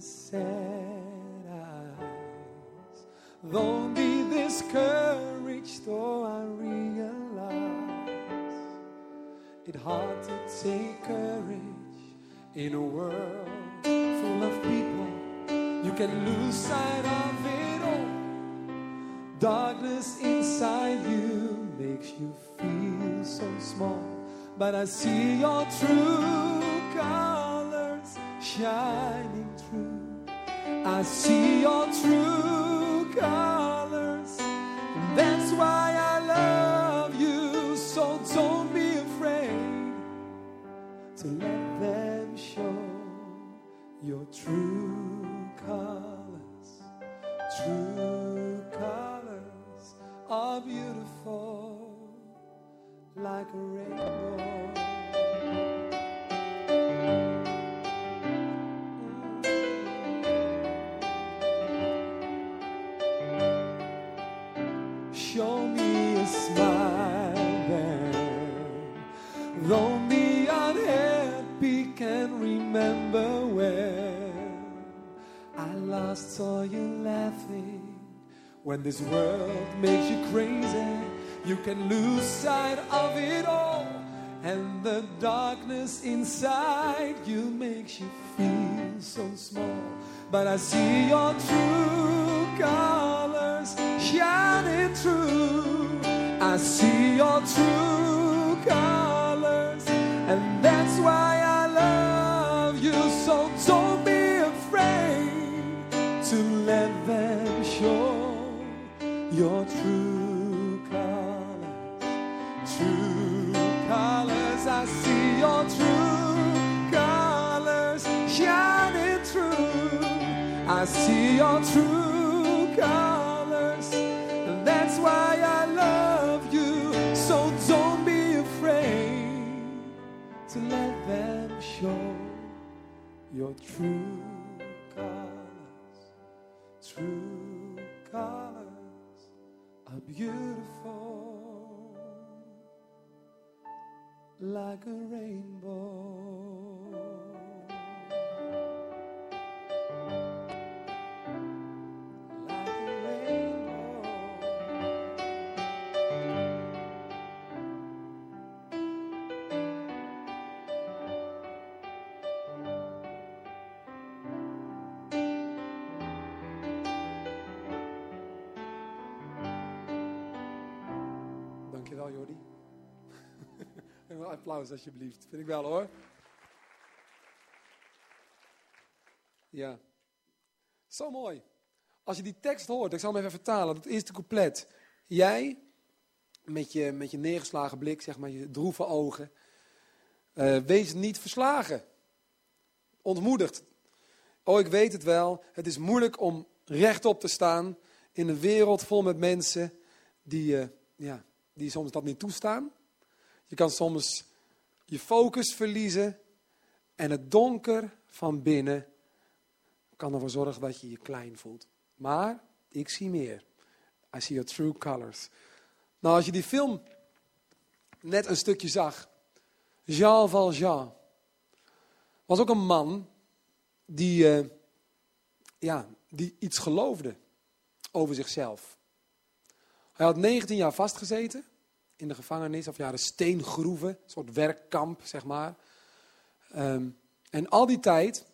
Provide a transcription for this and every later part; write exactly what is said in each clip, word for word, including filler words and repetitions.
with sad eyes. Won't be this courage, though I realize it's hard to take courage in a world full of people. You can lose sight of it all. Darkness inside you makes you feel so small, but I see your true colors shining through. I see your true colors, and that's why I love you. So don't be afraid to let them show your true colors. True colors are beautiful like a rainbow. Show me a smile then, though me unhappy can remember when I last saw you laughing. When this world makes you crazy, you can lose sight of it all, and the darkness inside you makes you feel so small. But I see your true colors shining through. I see your true colors, and that's why I love you. So don't be afraid to let them show your true colors. True colors, I see your true colors shining through. I see your true colors, and that's why I love you. So don't be afraid to let them show your true colors. True colors are beautiful like a rainbow. Dankjewel, Jordi. En een applaus alsjeblieft. Vind ik wel hoor. Ja. Zo mooi. Als je die tekst hoort, ik zal hem even vertalen. Dat eerste couplet. Jij, met je, met je neergeslagen blik, zeg maar, je droeve ogen. Uh, wees niet verslagen. Ontmoedigd. Oh, ik weet het wel. Het is moeilijk om rechtop te staan in een wereld vol met mensen die... Uh, ja, die soms dat niet toestaan. Je kan soms je focus verliezen. En het donker van binnen kan ervoor zorgen dat je je klein voelt. Maar ik zie meer. I see your true colors. Nou, als je die film net een stukje zag. Jean Valjean. Was ook een man die, uh, ja, die iets geloofde over zichzelf. Hij had negentien jaar vastgezeten in de gevangenis, of ja, de steengroeven, een soort werkkamp, zeg maar. Um, en al die tijd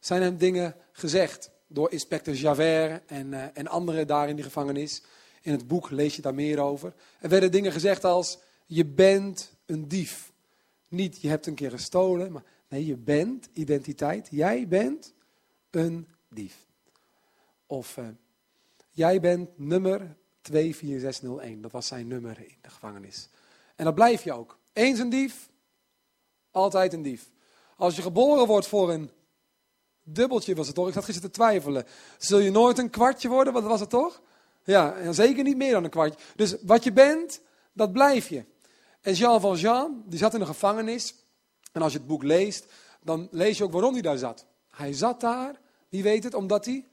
zijn hem dingen gezegd door inspecteur Javert en, uh, en anderen daar in die gevangenis. In het boek lees je daar meer over. Er werden dingen gezegd als, je bent een dief. Niet, je hebt een keer gestolen, maar nee, je bent, identiteit, jij bent een dief. Of, uh, jij bent nummer... twee vier zes nul een, dat was zijn nummer in de gevangenis. En dat blijf je ook. Eens een dief, altijd een dief. Als je geboren wordt voor een dubbeltje, was het toch? Ik zat gisteren te twijfelen. Zul je nooit een kwartje worden? Wat was het toch? Ja, en zeker niet meer dan een kwartje. Dus wat je bent, dat blijf je. En Jean Valjean, die zat in de gevangenis. En als je het boek leest, dan lees je ook waarom hij daar zat. Hij zat daar, wie weet het, omdat hij...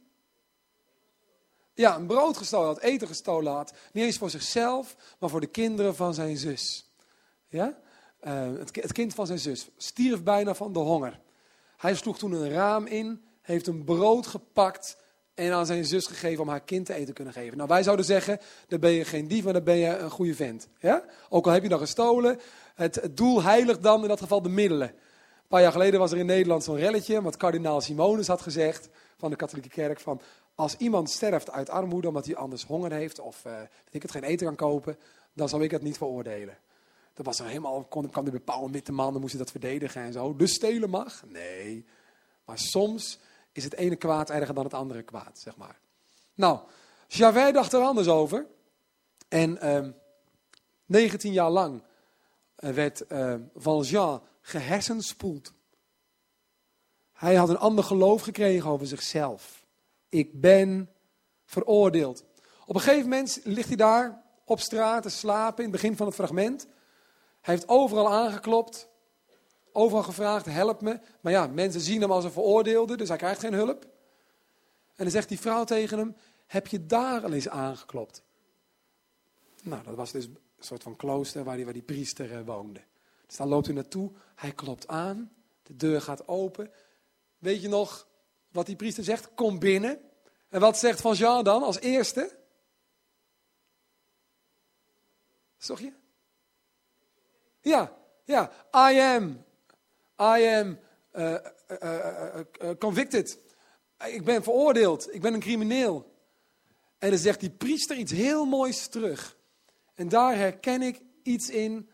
Ja, een brood gestolen had, eten gestolen had. Niet eens voor zichzelf, maar voor de kinderen van zijn zus. Ja? Uh, het, het kind van zijn zus stierf bijna van de honger. Hij sloeg toen een raam in heeft een brood gepakt en aan zijn zus gegeven om haar kind te eten kunnen geven. Nou, wij zouden zeggen, dan ben je geen dief, maar dan ben je een goede vent. Ja? Ook al heb je dan gestolen, het, het doel heiligt dan in dat geval de middelen. Een paar jaar geleden was er in Nederland zo'n relletje, want kardinaal Simonis had gezegd van de katholieke kerk van, als iemand sterft uit armoede omdat hij anders honger heeft of uh, dat ik het geen eten kan kopen, dan zou ik het niet veroordelen. Dat was dan helemaal, kon, kwam er bij Paul met de man, dan moest hij dat verdedigen en zo. Dus stelen mag? Nee. Maar soms is het ene kwaad erger dan het andere kwaad, zeg maar. Nou, Javert dacht er anders over. En um, negentien jaar lang werd um, Valjean gehersenspoeld. Hij had een ander geloof gekregen over zichzelf. Ik ben veroordeeld. Op een gegeven moment ligt hij daar op straat te slapen, in het begin van het fragment. Hij heeft overal aangeklopt, overal gevraagd, help me. Maar ja, mensen zien hem als een veroordeelde, dus hij krijgt geen hulp. En dan zegt die vrouw tegen hem, heb je daar al eens aangeklopt? Nou, dat was dus een soort van klooster waar die, waar die priester woonde. Dus daar loopt hij naartoe, hij klopt aan, de deur gaat open. Weet je nog wat die priester zegt? Kom binnen. En wat zegt Valjean dan als eerste? Zag je? Ja, ja. I am, I am uh, uh, uh, uh, convicted. Ik ben veroordeeld. Ik ben een crimineel. En dan zegt die priester iets heel moois terug. En daar herken ik iets in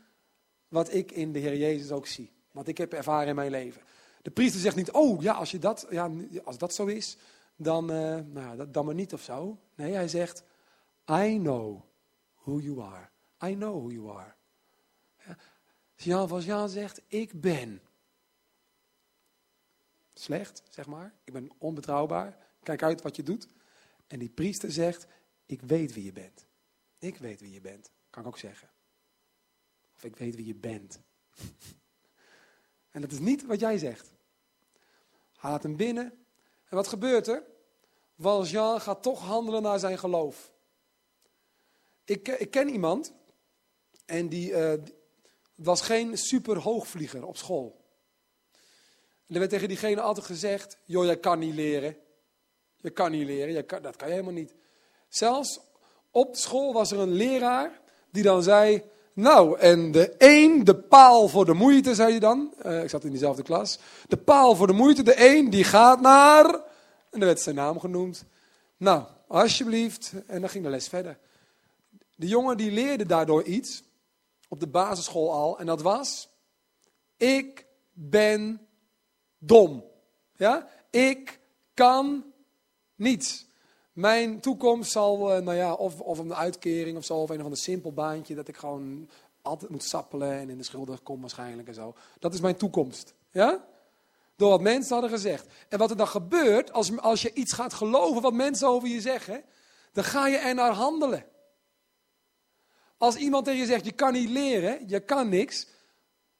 wat ik in de Heer Jezus ook zie. Wat ik heb ervaren in mijn leven. De priester zegt niet, oh ja, als, je dat, ja, als dat zo is, dan, uh, nou ja, dat, dan maar niet of zo. Nee, hij zegt, I know who you are. I know who you are. Jean Valjean zegt, ik ben slecht, zeg maar. Ik ben onbetrouwbaar. Kijk uit wat je doet. En die priester zegt, ik weet wie je bent. Ik weet wie je bent, kan ik ook zeggen. Of ik weet wie je bent. En dat is niet wat jij zegt. Hij laat hem binnen. En wat gebeurt er? Valjean gaat toch handelen naar zijn geloof. Ik, ik ken iemand en die... Uh, Het was geen superhoogvlieger op school. En er werd tegen diegene altijd gezegd, joh, jij kan niet leren. Je kan niet leren, jij kan, dat kan je helemaal niet. Zelfs op school was er een leraar die dan zei, nou, en de een, de paal voor de moeite, zei je dan. Uh, ik zat in diezelfde klas. De paal voor de moeite, de een, die gaat naar... En er werd zijn naam genoemd. Nou, alsjeblieft. En dan ging de les verder. De jongen die leerde daardoor iets... Op de basisschool al. En dat was... Ik ben dom. Ja? Ik kan niets. Mijn toekomst zal... Uh, nou ja, of, of een uitkering of zo. Of een of ander simpel baantje. Dat ik gewoon altijd moet sappelen. En in de schulden kom waarschijnlijk en zo. Dat is mijn toekomst. Ja? Door wat mensen hadden gezegd. En wat er dan gebeurt... Als, als je iets gaat geloven wat mensen over je zeggen... Dan ga je er naar handelen. Als iemand tegen je zegt, je kan niet leren, je kan niks.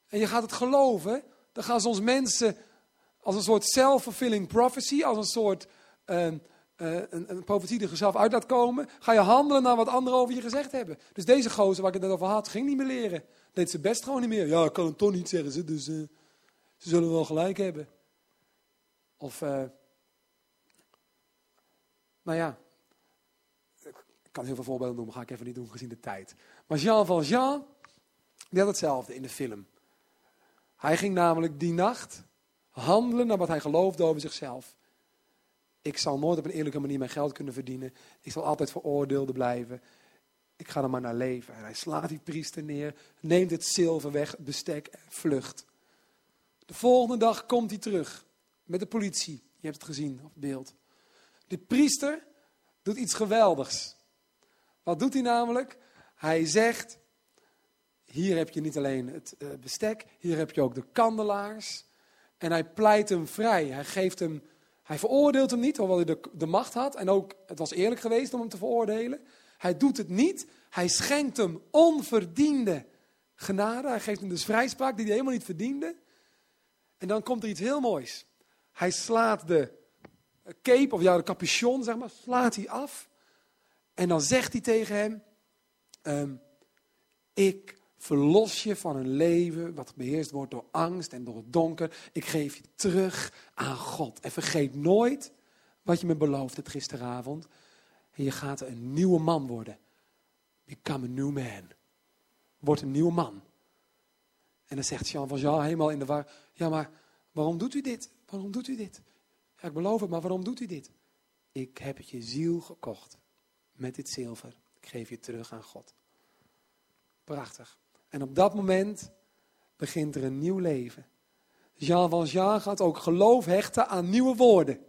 En je gaat het geloven. Dan gaan soms mensen als een soort self-fulfilling prophecy. Als een soort uh, uh, een, een profetie die zichzelf uit laat komen. Ga je handelen naar wat anderen over je gezegd hebben. Dus deze gozer waar ik het net over had, ging niet meer leren. Deed ze best gewoon niet meer. Ja, ik kan het toch niet, zeggen ze. Dus uh, ze zullen wel gelijk hebben. Of, uh, nou ja. Ik kan heel veel voorbeelden noemen, ga ik even niet doen gezien de tijd. Maar Jean Valjean, die had hetzelfde in de film. Hij ging namelijk die nacht handelen naar wat hij geloofde over zichzelf. Ik zal nooit op een eerlijke manier mijn geld kunnen verdienen. Ik zal altijd veroordeelde blijven. Ik ga er maar naar leven. En hij slaat die priester neer, neemt het zilver weg, het bestek en vlucht. De volgende dag komt hij terug met de politie. Je hebt het gezien op het beeld. De priester doet iets geweldigs. Wat doet hij namelijk? Hij zegt, hier heb je niet alleen het uh, bestek, hier heb je ook de kandelaars. En hij pleit hem vrij. Hij geeft hem, hij veroordeelt hem niet, hoewel hij de, de macht had. En ook, het was eerlijk geweest om hem te veroordelen. Hij doet het niet. Hij schenkt hem onverdiende genade. Hij geeft hem dus vrijspraak die hij helemaal niet verdiende. En dan komt er iets heel moois. Hij slaat de cape, of ja, de capuchon, zeg maar, slaat hij af. En dan zegt hij tegen hem, um, ik Verlos je van een leven wat beheerst wordt door angst en door het donker. Ik geef je terug aan God. En vergeet nooit wat je me beloofd hebt gisteravond. En je gaat een nieuwe man worden. Become a new man. Word een nieuwe man. En dan zegt Jean Valjean helemaal in de war. Ja, maar waarom doet u dit? Waarom doet u dit? Ja, ik beloof het, maar waarom doet u dit? Ik heb het je ziel gekocht. Met dit zilver. Ik geef je terug aan God. Prachtig. En op dat moment begint er een nieuw leven. Jean Valjean gaat ook geloof hechten aan nieuwe woorden.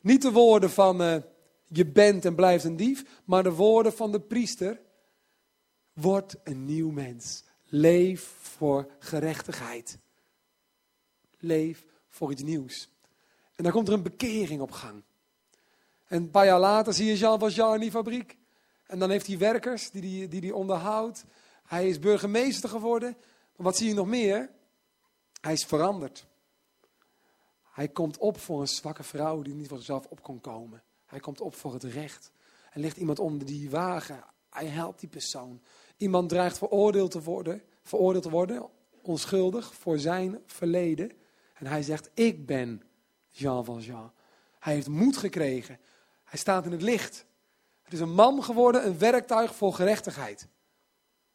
Niet de woorden van uh, je bent en blijft een dief, maar de woorden van de priester. Word een nieuw mens. Leef voor gerechtigheid. Leef voor iets nieuws. En dan komt er een bekering op gang. En een paar jaar later zie je Jean Valjean in die fabriek. En dan heeft hij werkers die hij die, die die onderhoudt. Hij is burgemeester geworden. Maar wat zie je nog meer? Hij is veranderd. Hij komt op voor een zwakke vrouw die niet voor zichzelf op kon komen. Hij komt op voor het recht. Er ligt iemand onder die wagen. Hij helpt die persoon. Iemand dreigt veroordeeld te worden, veroordeeld te worden, onschuldig voor zijn verleden. En hij zegt, ik ben Jean Valjean. Hij heeft moed gekregen. Hij staat in het licht. Het is een man geworden, een werktuig voor gerechtigheid.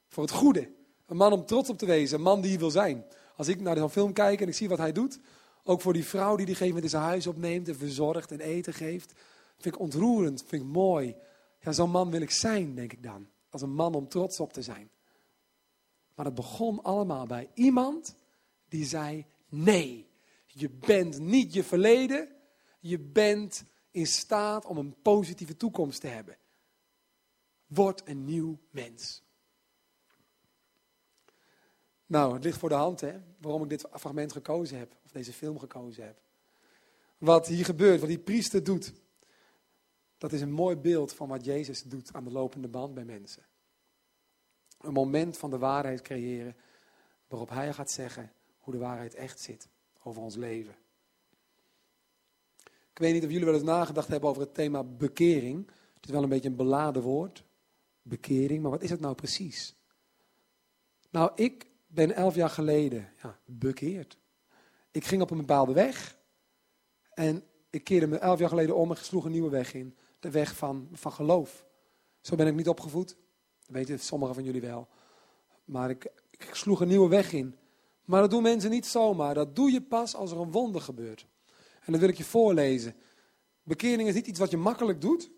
Voor het goede. Een man om trots op te wezen. Een man die hij wil zijn. Als ik naar zo'n film kijk en ik zie wat hij doet. Ook voor die vrouw die die gegeven moment in zijn huis opneemt en verzorgt en eten geeft. Vind ik ontroerend. Vind ik mooi. Ja, zo'n man wil ik zijn, denk ik dan. Als een man om trots op te zijn. Maar het begon allemaal bij iemand die zei, nee, je bent niet je verleden. Je bent in staat om een positieve toekomst te hebben. Word een nieuw mens. Nou, het ligt voor de hand, hè, waarom ik dit fragment gekozen heb, of deze film gekozen heb. Wat hier gebeurt, wat die priester doet, dat is een mooi beeld van wat Jezus doet aan de lopende band bij mensen. Een moment van de waarheid creëren, waarop hij gaat zeggen hoe de waarheid echt zit over ons leven. Ik weet niet of jullie wel eens nagedacht hebben over het thema bekering. Het is wel een beetje een beladen woord. Bekering, maar wat is het nou precies? Nou, ik ben elf jaar geleden ja, bekeerd. Ik ging op een bepaalde weg. En ik keerde me elf jaar geleden om en sloeg een nieuwe weg in. De weg van, van geloof. Zo ben ik niet opgevoed. Dat weten sommigen van jullie wel. Maar ik, ik sloeg een nieuwe weg in. Maar dat doen mensen niet zomaar. Dat doe je pas als er een wonder gebeurt. En dat wil ik je voorlezen. Bekering is niet iets wat je makkelijk doet.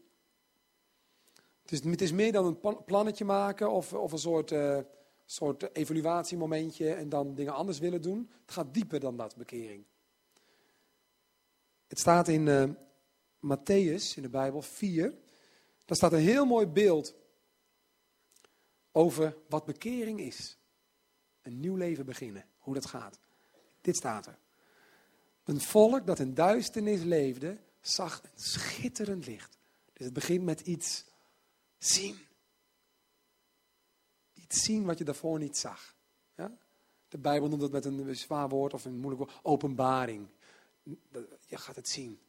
Het is, het is meer dan een plannetje maken of, of een soort, uh, soort evaluatiemomentje en dan dingen anders willen doen. Het gaat dieper dan dat, bekering. Het staat in uh, Mattheüs, in de Bijbel, vier. Daar staat een heel mooi beeld over wat bekering is. Een nieuw leven beginnen, hoe dat gaat. Dit staat er. Een volk dat in duisternis leefde, zag een schitterend licht. Dus het begint met iets zien. Iets zien wat je daarvoor niet zag. Ja? De Bijbel noemt dat met een zwaar woord of een moeilijk woord. Openbaring. Je gaat het zien.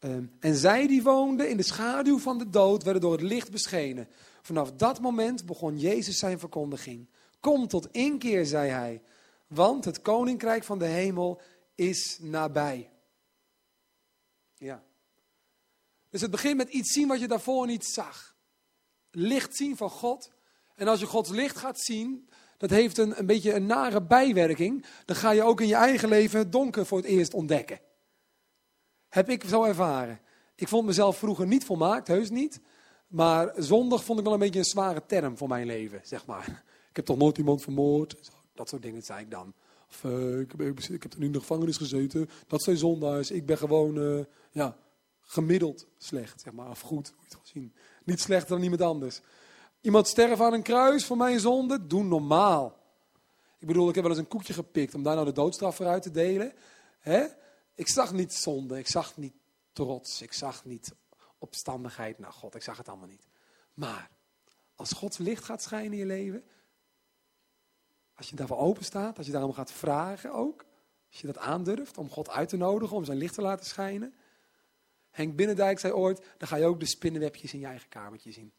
Um, en zij die woonden in de schaduw van de dood, werden door het licht beschenen. Vanaf dat moment begon Jezus zijn verkondiging. Kom tot inkeer, zei hij. Want het koninkrijk van de hemel is nabij. Ja. Dus het begint met iets zien wat je daarvoor niet zag. Licht zien van God. En als je Gods licht gaat zien, dat heeft een, een beetje een nare bijwerking. Dan ga je ook in je eigen leven het donker voor het eerst ontdekken. Heb ik zo ervaren. Ik vond mezelf vroeger niet volmaakt, heus niet. Maar zondig vond ik wel een beetje een zware term voor mijn leven, zeg maar. Ik heb toch nooit iemand vermoord, zo. Dat soort dingen, zei ik dan. Of, uh, ik, heb, ik heb nu in de gevangenis gezeten. Dat zijn zondaars. Ik ben gewoon uh, ja, gemiddeld slecht, zeg maar. Of goed, hoe je het gezien. Niet slechter dan iemand anders. Iemand sterven aan een kruis voor mijn zonde? Doe normaal. Ik bedoel, ik heb wel eens een koekje gepikt om daar nou de doodstraf voor uit te delen. Hè? Ik zag niet zonde. Ik zag niet trots. Ik zag niet opstandigheid. Nou, God, ik zag het allemaal niet. Maar als Gods licht gaat schijnen in je leven, als je daarvoor open staat, als je daarom gaat vragen ook. Als je dat aandurft om God uit te nodigen, om zijn licht te laten schijnen. Henk Binnendijk zei ooit, dan ga je ook de spinnenwebjes in je eigen kamertje zien.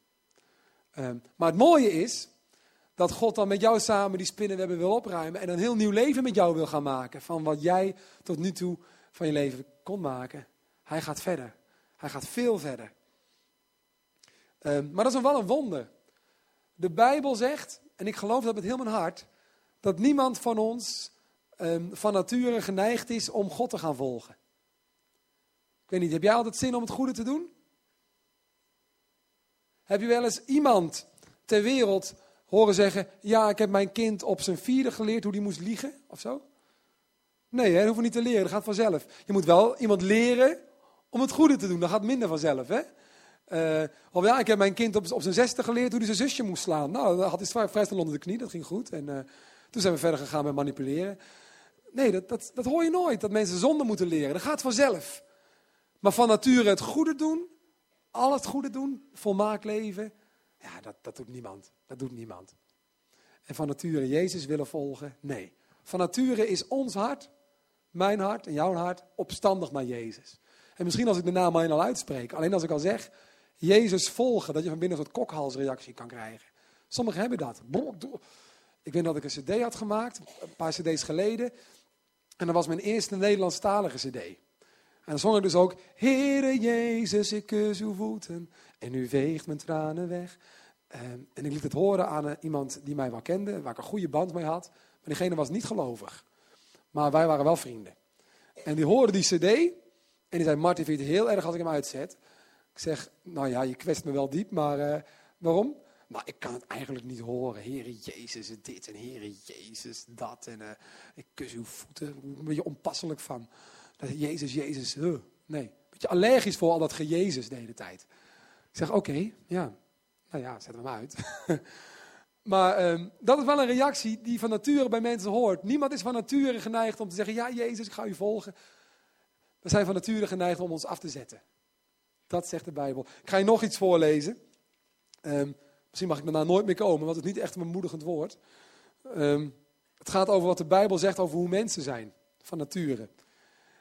Um, maar het mooie is, dat God dan met jou samen die spinnenwebben wil opruimen en een heel nieuw leven met jou wil gaan maken. Van wat jij tot nu toe van je leven kon maken. Hij gaat verder. Hij gaat veel verder. Um, maar dat is wel een wonder. De Bijbel zegt, en ik geloof dat met heel mijn hart, dat niemand van ons um, van nature geneigd is om God te gaan volgen. Ik weet niet, heb jij altijd zin om het goede te doen? Heb je wel eens iemand ter wereld horen zeggen, ja, ik heb mijn kind op zijn vierde geleerd hoe die moest liegen, of zo? Nee, hè, dat hoeven we niet te leren, dat gaat vanzelf. Je moet wel iemand leren om het goede te doen, dat gaat minder vanzelf, hè? Uh, of ja, ik heb mijn kind op, op zijn zesde geleerd hoe hij zijn zusje moest slaan. Nou, dat had hij vrij, vrij snel onder de knie, dat ging goed. En uh, toen zijn we verder gegaan met manipuleren. Nee, dat, dat, dat hoor je nooit, dat mensen zonde moeten leren. Dat gaat vanzelf. Maar van nature het goede doen, al het goede doen, volmaakt leven, ja, dat, dat doet niemand. Dat doet niemand. En van nature Jezus willen volgen, nee. Van nature is ons hart, mijn hart en jouw hart, opstandig naar Jezus. En misschien als ik de naam alleen al uitspreek, alleen als ik al zeg, Jezus volgen, dat je van binnen een soort kokhalsreactie kan krijgen. Sommigen hebben dat. Ik weet dat ik een cd had gemaakt, een paar cd's geleden. En dat was mijn eerste Nederlandstalige cd. En dan zong ik dus ook, Heere Jezus, ik kus uw voeten en u veegt mijn tranen weg. En ik liet het horen aan iemand die mij wel kende, waar ik een goede band mee had. Maar diegene was niet gelovig. Maar wij waren wel vrienden. En die hoorde die cd en die zei, Martin vindt het heel erg als ik hem uitzet. Ik zeg, nou ja, je kwetst me wel diep, maar uh, waarom? Nou, ik kan het eigenlijk niet horen. Heere Jezus dit en Heere Jezus dat. En uh, ik kus uw voeten. Ik ben een beetje onpasselijk van. Jezus, Jezus, uh, nee. Een beetje allergisch voor al dat ge-Jezus de hele tijd. Ik zeg, oké, okay, ja. Nou ja, zet hem uit. Maar um, dat is wel een reactie die van nature bij mensen hoort. Niemand is van nature geneigd om te zeggen, ja Jezus, ik ga u volgen. We zijn van nature geneigd om ons af te zetten. Dat zegt de Bijbel. Ik ga je nog iets voorlezen. Um, misschien mag ik daarna nooit meer komen, want het is niet echt een bemoedigend woord. Um, het gaat over wat de Bijbel zegt over hoe mensen zijn, van nature.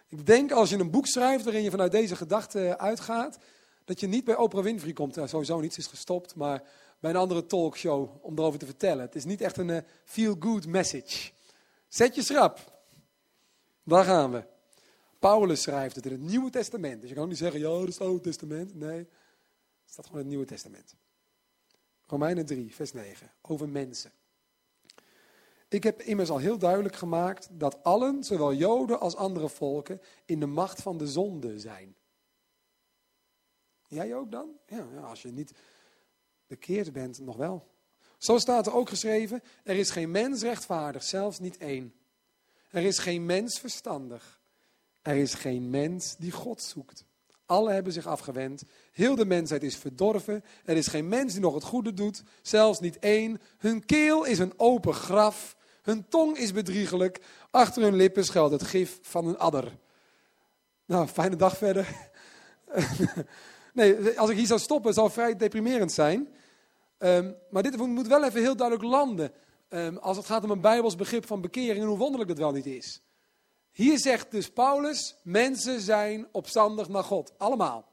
Ik denk als je een boek schrijft waarin je vanuit deze gedachte uitgaat, dat je niet bij Oprah Winfrey komt. Nou, sowieso niet, ze is gestopt, maar bij een andere talkshow om erover te vertellen. Het is niet echt een uh, feel-good message. Zet je schrap. Daar gaan we. Paulus schrijft het in het Nieuwe Testament. Dus je kan ook niet zeggen, ja, dat is het Oude Testament. Nee, het staat gewoon in het Nieuwe Testament. Romeinen drie, vers negen, over mensen. Ik heb immers al heel duidelijk gemaakt dat allen, zowel Joden als andere volken, in de macht van de zonde zijn. Jij ook dan? Ja, als je niet bekeerd bent, nog wel. Zo staat er ook geschreven, er is geen mens rechtvaardig, zelfs niet één. Er is geen mens verstandig. Er is geen mens die God zoekt. Alle hebben zich afgewend. Heel de mensheid is verdorven. Er is geen mens die nog het goede doet. Zelfs niet één. Hun keel is een open graf. Hun tong is bedriegelijk. Achter hun lippen schuilt het gif van een adder. Nou, fijne dag verder. Nee, als ik hier zou stoppen, zou het vrij deprimerend zijn. Um, maar dit moet wel even heel duidelijk landen. Um, als het gaat om een Bijbels begrip van bekering en hoe wonderlijk dat wel niet is. Hier zegt dus Paulus, mensen zijn opstandig naar God. Allemaal.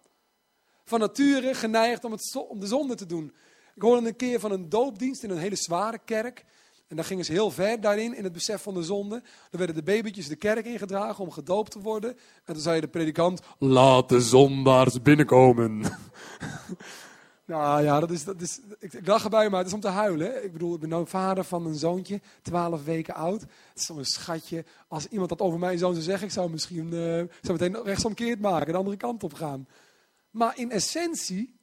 Van nature geneigd om, het, om de zonde te doen. Ik hoorde een keer van een doopdienst in een hele zware kerk. En daar gingen ze heel ver daarin, in het besef van de zonde. Dan werden de babytjes de kerk ingedragen om gedoopt te worden. En toen zei de predikant, laat de zondaars binnenkomen. Nou ja, dat is, dat is, ik, ik lach erbij, maar het is om te huilen. Hè? Ik bedoel, ik ben nou vader van een zoontje, twaalf weken oud. Het is zo'n schatje. Als iemand dat over mijn zoon zou zeggen, ik zou misschien uh, zou meteen rechtsomkeerd maken, de andere kant op gaan. Maar in essentie,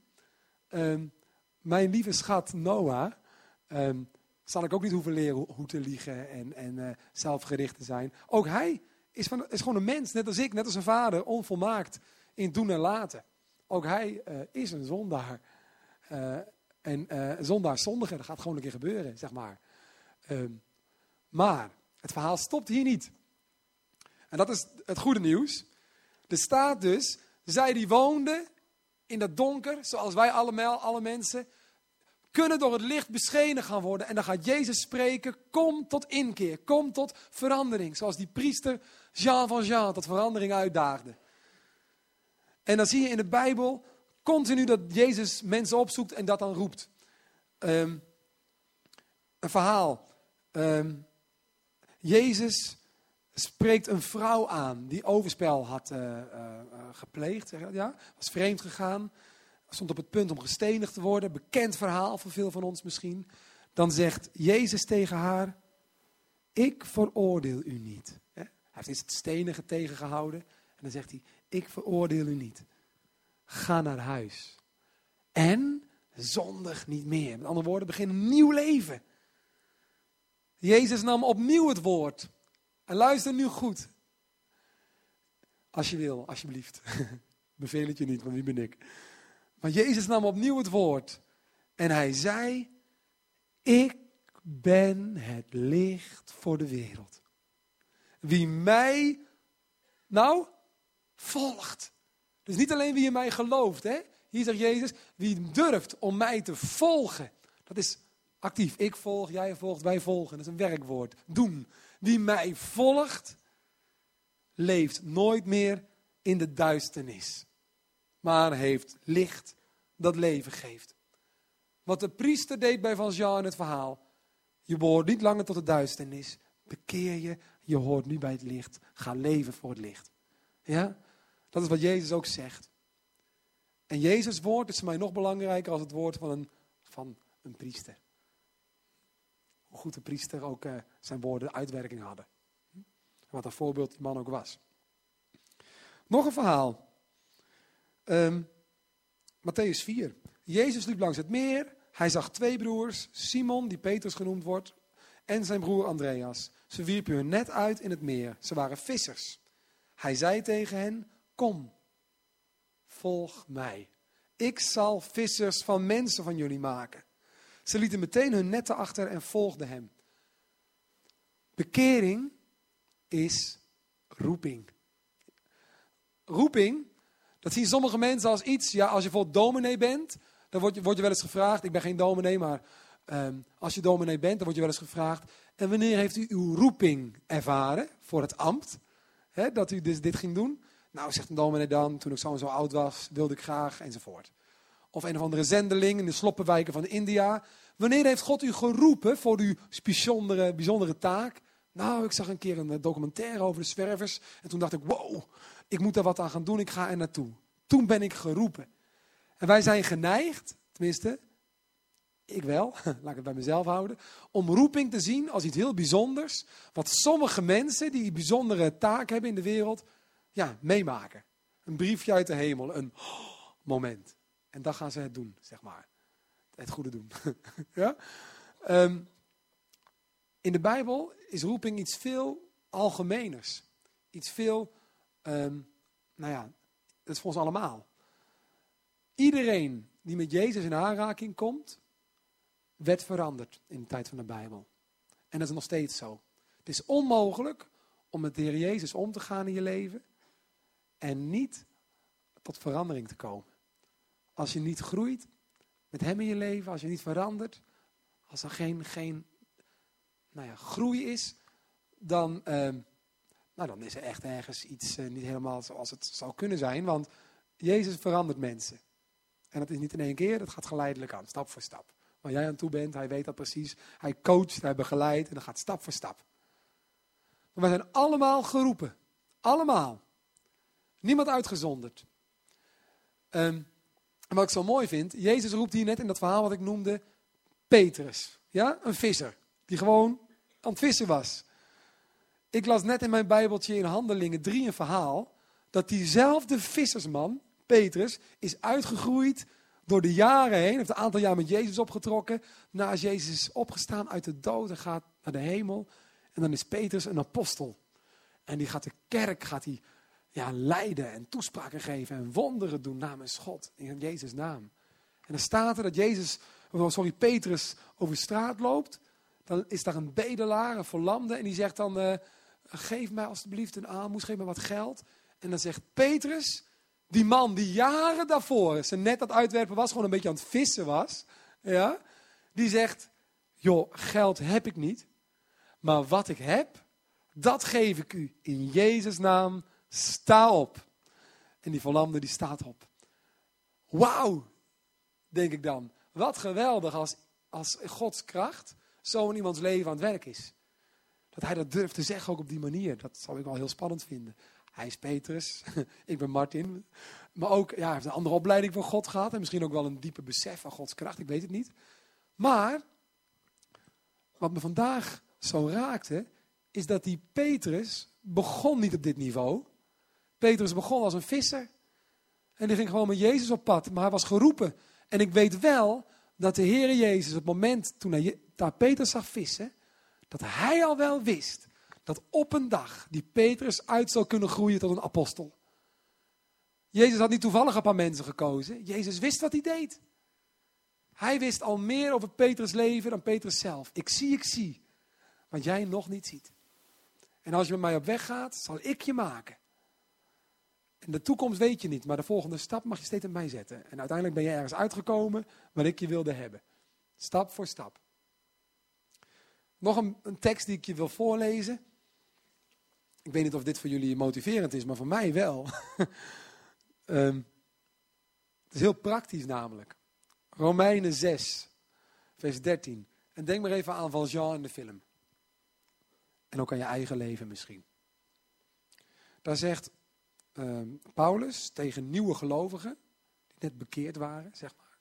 um, mijn lieve schat Noah, um, zal ik ook niet hoeven leren hoe, hoe te liegen en, en uh, zelfgericht te zijn. Ook hij is, van, is gewoon een mens, net als ik, net als een vader, onvolmaakt in doen en laten. Ook hij uh, is een zondaar. Uh, en uh, zondaar zondigen, dat gaat gewoon een keer gebeuren, zeg maar. Um, maar het verhaal stopt hier niet. En dat is het goede nieuws. Er staat dus, zij die woonden in dat donker, zoals wij allemaal, alle mensen, kunnen door het licht beschenen gaan worden. En dan gaat Jezus spreken, kom tot inkeer, kom tot verandering. Zoals die priester Jean Valjean tot verandering uitdaagde. En dan zie je in de Bijbel continu dat Jezus mensen opzoekt en dat dan roept. Um, een verhaal. Um, Jezus spreekt een vrouw aan die overspel had uh, uh, gepleegd. Zeg je dat? Ja, was vreemd gegaan. Stond op het punt om gestenigd te worden. Bekend verhaal voor veel van ons misschien. Dan zegt Jezus tegen haar: ik veroordeel u niet. Hij heeft eens het stenigen tegengehouden. En dan zegt hij: ik veroordeel u niet. Ga naar huis. En zondig niet meer. Met andere woorden, begin een nieuw leven. Jezus nam opnieuw het woord. En luister nu goed. Als je wil, alsjeblieft. Beveel het je niet, want wie ben ik? Maar Jezus nam opnieuw het woord. En hij zei: ik ben het licht voor de wereld. Wie mij nou volgt. Dus niet alleen wie in mij gelooft. Hè? Hier zegt Jezus: wie durft om mij te volgen. Dat is actief. Ik volg, jij volgt, wij volgen. Dat is een werkwoord. Doen. Wie mij volgt, leeft nooit meer in de duisternis. Maar heeft licht dat leven geeft. Wat de priester deed bij Valjean in het verhaal. Je behoort niet langer tot de duisternis. Bekeer je, je hoort nu bij het licht. Ga leven voor het licht. Ja? Dat is wat Jezus ook zegt. En Jezus' woord is voor mij nog belangrijker als het woord van een, van een priester. Hoe goed de priester ook uh, zijn woorden uitwerking hadden. Wat een voorbeeld die man ook was. Nog een verhaal. Um, Mattheüs vier. Jezus liep langs het meer. Hij zag twee broers, Simon, die Petrus genoemd wordt, en zijn broer Andreas. Ze wierpen hun net uit in het meer. Ze waren vissers. Hij zei tegen hen: kom, volg mij. Ik zal vissers van mensen van jullie maken. Ze lieten meteen hun netten achter en volgden hem. Bekering is roeping. Roeping, dat zien sommige mensen als iets. Ja, als je bijvoorbeeld dominee bent, dan word je, word je wel eens gevraagd. Ik ben geen dominee, maar um, als je dominee bent, dan word je wel eens gevraagd. En wanneer heeft u uw roeping ervaren voor het ambt? He, dat u dus dit ging doen? Nou, zegt een dominee dan, toen ik zo en zo oud was, wilde ik graag, enzovoort. Of een of andere zendeling in de sloppenwijken van India. Wanneer heeft God u geroepen voor uw bijzondere, bijzondere taak? Nou, ik zag een keer een documentaire over de zwervers. En toen dacht ik, wow, ik moet daar wat aan gaan doen. Ik ga er naartoe. Toen ben ik geroepen. En wij zijn geneigd, tenminste, ik wel, laat ik het bij mezelf houden, om roeping te zien als iets heel bijzonders. Wat sommige mensen die bijzondere taak hebben in de wereld, ja, meemaken. Een briefje uit de hemel, een moment. En dan gaan ze het doen, zeg maar. Het goede doen. Ja? Um, in de Bijbel is roeping iets veel algemeners. Iets veel, um, nou ja, dat is voor ons allemaal. Iedereen die met Jezus in aanraking komt, werd veranderd in de tijd van de Bijbel. En dat is nog steeds zo. Het is onmogelijk om met de Heer Jezus om te gaan in je leven en niet tot verandering te komen. Als je niet groeit met hem in je leven, als je niet verandert, als er geen, geen nou ja, groei is, dan, uh, nou, dan is er echt ergens iets uh, niet helemaal zoals het zou kunnen zijn. Want Jezus verandert mensen. En dat is niet in één keer, dat gaat geleidelijk aan, stap voor stap. Waar jij aan toe bent, hij weet dat precies. Hij coacht, hij begeleidt en dat gaat stap voor stap. Maar wij zijn allemaal geroepen. Allemaal. Niemand uitgezonderd. Um, En wat ik zo mooi vind, Jezus roept hier net in dat verhaal wat ik noemde, Petrus. Ja, een visser. Die gewoon aan het vissen was. Ik las net in mijn Bijbeltje in Handelingen drie een verhaal, dat diezelfde vissersman, Petrus, is uitgegroeid door de jaren heen. Heeft een aantal jaar met Jezus opgetrokken. Na Jezus is opgestaan uit de dood en gaat naar de hemel. En dan is Petrus een apostel. En die gaat de kerk, gaat die... Ja, lijden en toespraken geven en wonderen doen namens God. In Jezus' naam. En dan staat er dat Jezus, sorry, Petrus over straat loopt. Dan is daar een bedelaar, een verlamde. En die zegt dan, uh, geef mij alstublieft een aalmoes, geef mij wat geld. En dan zegt Petrus, die man die jaren daarvoor, ze net dat uitwerpen was, gewoon een beetje aan het vissen was. Ja, die zegt, joh, geld heb ik niet. Maar wat ik heb, dat geef ik u in Jezus' naam. Sta op. En die verlamde die staat op. Wauw, denk ik dan. Wat geweldig als, als Gods kracht zo in iemands leven aan het werk is. Dat hij dat durft te zeggen ook op die manier. Dat zou ik wel heel spannend vinden. Hij is Petrus, ik ben Martin. Maar ook, ja, hij heeft een andere opleiding voor God gehad. En misschien ook wel een diepe besef van Gods kracht, ik weet het niet. Maar, wat me vandaag zo raakte, is dat die Petrus begon niet op dit niveau. Petrus begon als een visser. En die ging gewoon met Jezus op pad. Maar hij was geroepen. En ik weet wel dat de Heere Jezus, op het moment toen hij daar Petrus zag vissen, dat hij al wel wist dat op een dag die Petrus uit zou kunnen groeien tot een apostel. Jezus had niet toevallig een paar mensen gekozen. Jezus wist wat hij deed. Hij wist al meer over Petrus' leven dan Petrus zelf. Ik zie, ik zie. Wat jij nog niet ziet. En als je met mij op weg gaat, zal ik je maken. En de toekomst weet je niet, maar de volgende stap mag je steeds in mij zetten. En uiteindelijk ben je ergens uitgekomen waar ik je wilde hebben. Stap voor stap. Nog een, een tekst die ik je wil voorlezen. Ik weet niet of dit voor jullie motiverend is, maar voor mij wel. um, het is heel praktisch namelijk. Romeinen zes, vers dertien. En denk maar even aan Valjean in de film. En ook aan je eigen leven misschien. Daar zegt uh, Paulus tegen nieuwe gelovigen, die net bekeerd waren, zeg maar.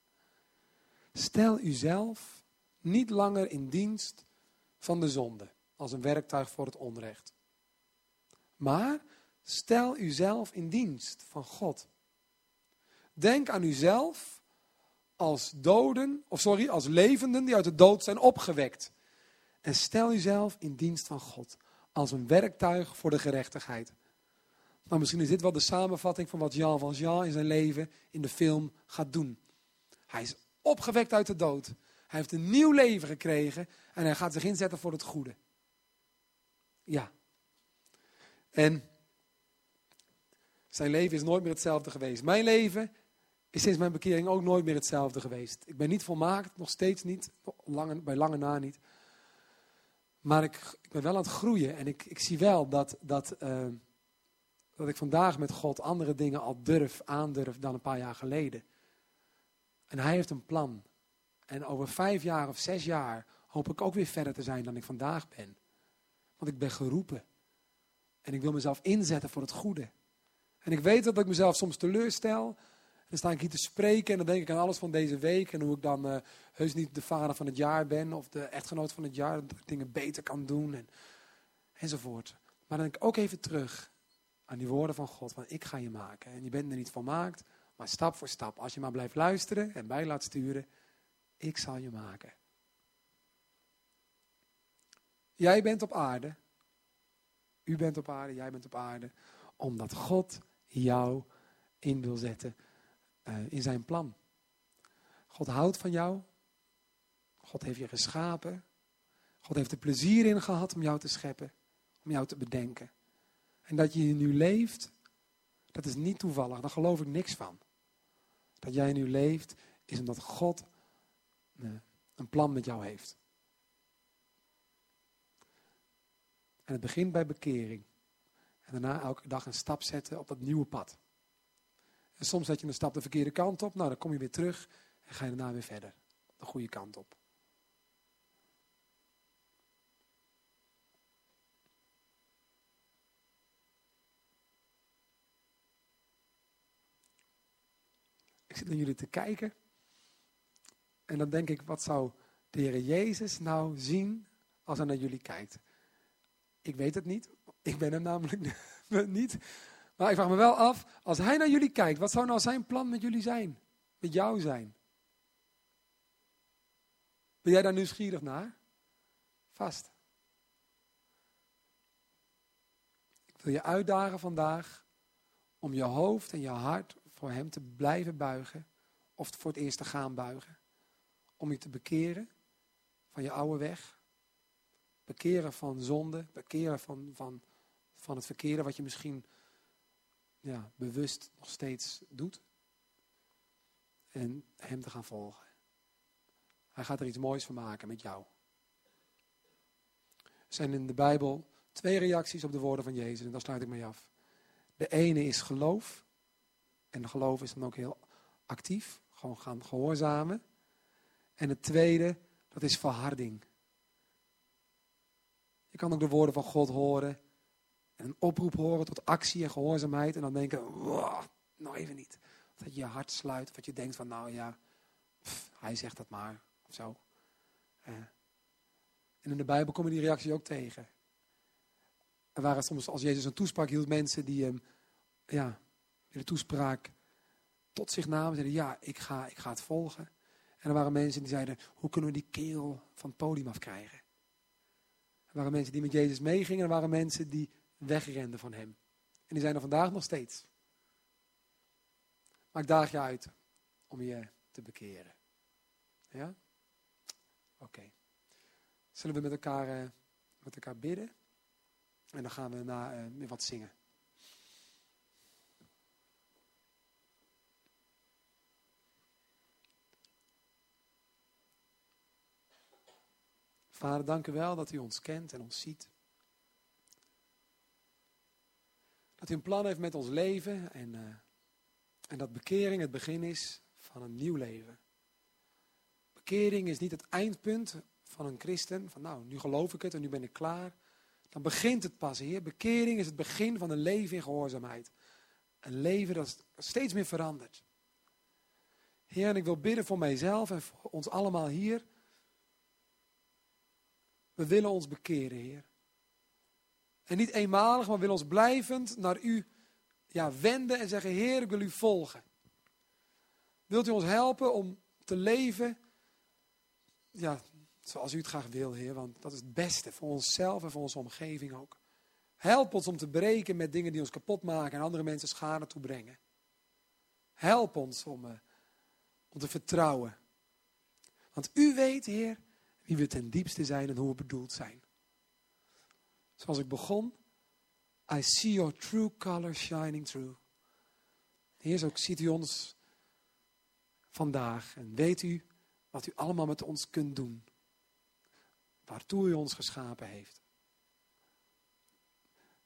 Stel uzelf niet langer in dienst van de zonde, als een werktuig voor het onrecht. Maar stel uzelf in dienst van God. Denk aan uzelf als doden, of sorry, als levenden die uit de dood zijn opgewekt. En stel uzelf in dienst van God, als een werktuig voor de gerechtigheid. Nou, misschien is dit wel de samenvatting van wat Jean Valjean in zijn leven in de film gaat doen. Hij is opgewekt uit de dood. Hij heeft een nieuw leven gekregen en hij gaat zich inzetten voor het goede. Ja. En zijn leven is nooit meer hetzelfde geweest. Mijn leven is sinds mijn bekering ook nooit meer hetzelfde geweest. Ik ben niet volmaakt, nog steeds niet, lange, bij lange na niet. Maar ik, ik ben wel aan het groeien en ik, ik zie wel dat, dat, uh, dat ik vandaag met God andere dingen al durf, aandurf dan een paar jaar geleden. En hij heeft een plan. En over vijf jaar of zes jaar hoop ik ook weer verder te zijn dan ik vandaag ben. Want ik ben geroepen. En ik wil mezelf inzetten voor het goede. En ik weet dat ik mezelf soms teleurstel. Dan sta ik hier te spreken en dan denk ik aan alles van deze week. En hoe ik dan uh, heus niet de vader van het jaar ben. Of de echtgenoot van het jaar. Dat ik dingen beter kan doen. En, enzovoort. Maar dan denk ik ook even terug aan die woorden van God. Want ik ga je maken. En je bent er niet volmaakt. Maar stap voor stap. Als je maar blijft luisteren en bij laat sturen. Ik zal je maken. Jij bent op aarde. U bent op aarde, jij bent op aarde. Omdat God jou in wil zetten uh, in zijn plan. God houdt van jou. God heeft je geschapen. God heeft er plezier in gehad om jou te scheppen. Om jou te bedenken. En dat je nu leeft, dat is niet toevallig. Daar geloof ik niks van. Dat jij nu leeft, is omdat God een plan met jou heeft. En het begint bij bekering. En daarna elke dag een stap zetten op dat nieuwe pad. En soms zet je een stap de verkeerde kant op. Nou, dan kom je weer terug. En ga je daarna weer verder. De goede kant op. Ik zit naar jullie te kijken. En dan denk ik, wat zou de Heer Jezus nou zien als hij naar jullie kijkt? Ik weet het niet. Ik ben hem namelijk niet. Maar ik vraag me wel af, als hij naar jullie kijkt, wat zou nou zijn plan met jullie zijn? Met jou zijn? Ben jij daar nieuwsgierig naar? Vast. Ik wil je uitdagen vandaag om je hoofd en je hart voor hem te blijven buigen. Of voor het eerst te gaan buigen. Om je te bekeren van je oude weg. Bekeren van zonde. Bekeren van, van, van het verkeerde wat je misschien ja, bewust nog steeds doet. En hem te gaan volgen. Hij gaat er iets moois van maken met jou. Er zijn in de Bijbel twee reacties op de woorden van Jezus. En daar sluit ik mee af. De ene is geloof. En de geloof is dan ook heel actief. Gewoon gaan gehoorzamen. En het tweede, dat is verharding. Je kan ook de woorden van God horen. En een oproep horen tot actie en gehoorzaamheid. En dan denken, wow, nou even niet. Dat je hart sluit. Of dat je denkt van, nou ja, pff, hij zegt dat maar. Of zo. Uh, en in de Bijbel kom je die reactie ook tegen. Er waren soms, als Jezus een toespraak hield, mensen die hem, ja, de toespraak tot zich namen. Zeiden, ja, ik ga, ik ga het volgen. En er waren mensen die zeiden, hoe kunnen we die kerel van het podium afkrijgen? Er waren mensen die met Jezus meegingen. Er waren mensen die wegrenden van hem. En die zijn er vandaag nog steeds. Maar ik daag je uit om je te bekeren. Ja? Oké. Okay. Zullen we met elkaar, uh, met elkaar bidden? En dan gaan we daarna uh, wat zingen. Vader, dank u wel dat u ons kent en ons ziet. Dat u een plan heeft met ons leven en, uh, en dat bekering het begin is van een nieuw leven. Bekering is niet het eindpunt van een christen, van nou, nu geloof ik het en nu ben ik klaar. Dan begint het pas, Heer. Bekering is het begin van een leven in gehoorzaamheid. Een leven dat steeds meer verandert. Heer, en ik wil bidden voor mijzelf en voor ons allemaal hier. We willen ons bekeren, Heer. En niet eenmalig, maar we willen ons blijvend naar u ja, wenden en zeggen, Heer, ik wil u volgen. Wilt u ons helpen om te leven ja, zoals u het graag wil, Heer, want dat is het beste voor onszelf en voor onze omgeving ook. Help ons om te breken met dingen die ons kapot maken en andere mensen schade toebrengen. Help ons om, uh, om te vertrouwen. Want u weet, Heer, wie we ten diepste zijn en hoe we bedoeld zijn. Zoals ik begon. I see your true color shining through. Heer, zo ziet u ons vandaag. En weet u wat u allemaal met ons kunt doen. Waartoe u ons geschapen heeft.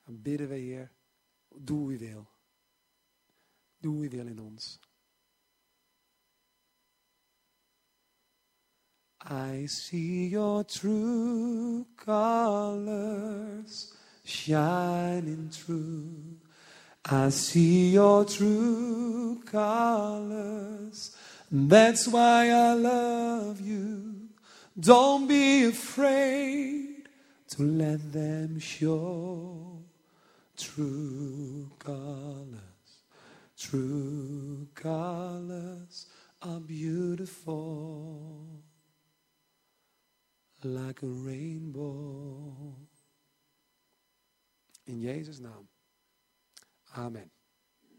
En bidden we, Heer. Doe uw wil. Doe uw wil in ons. I see your true colors shining through. I see your true colors. That's why I love you. Don't be afraid to let them show. True colors, true colors are beautiful. Like a rainbow. In Jezus' naam. Amen.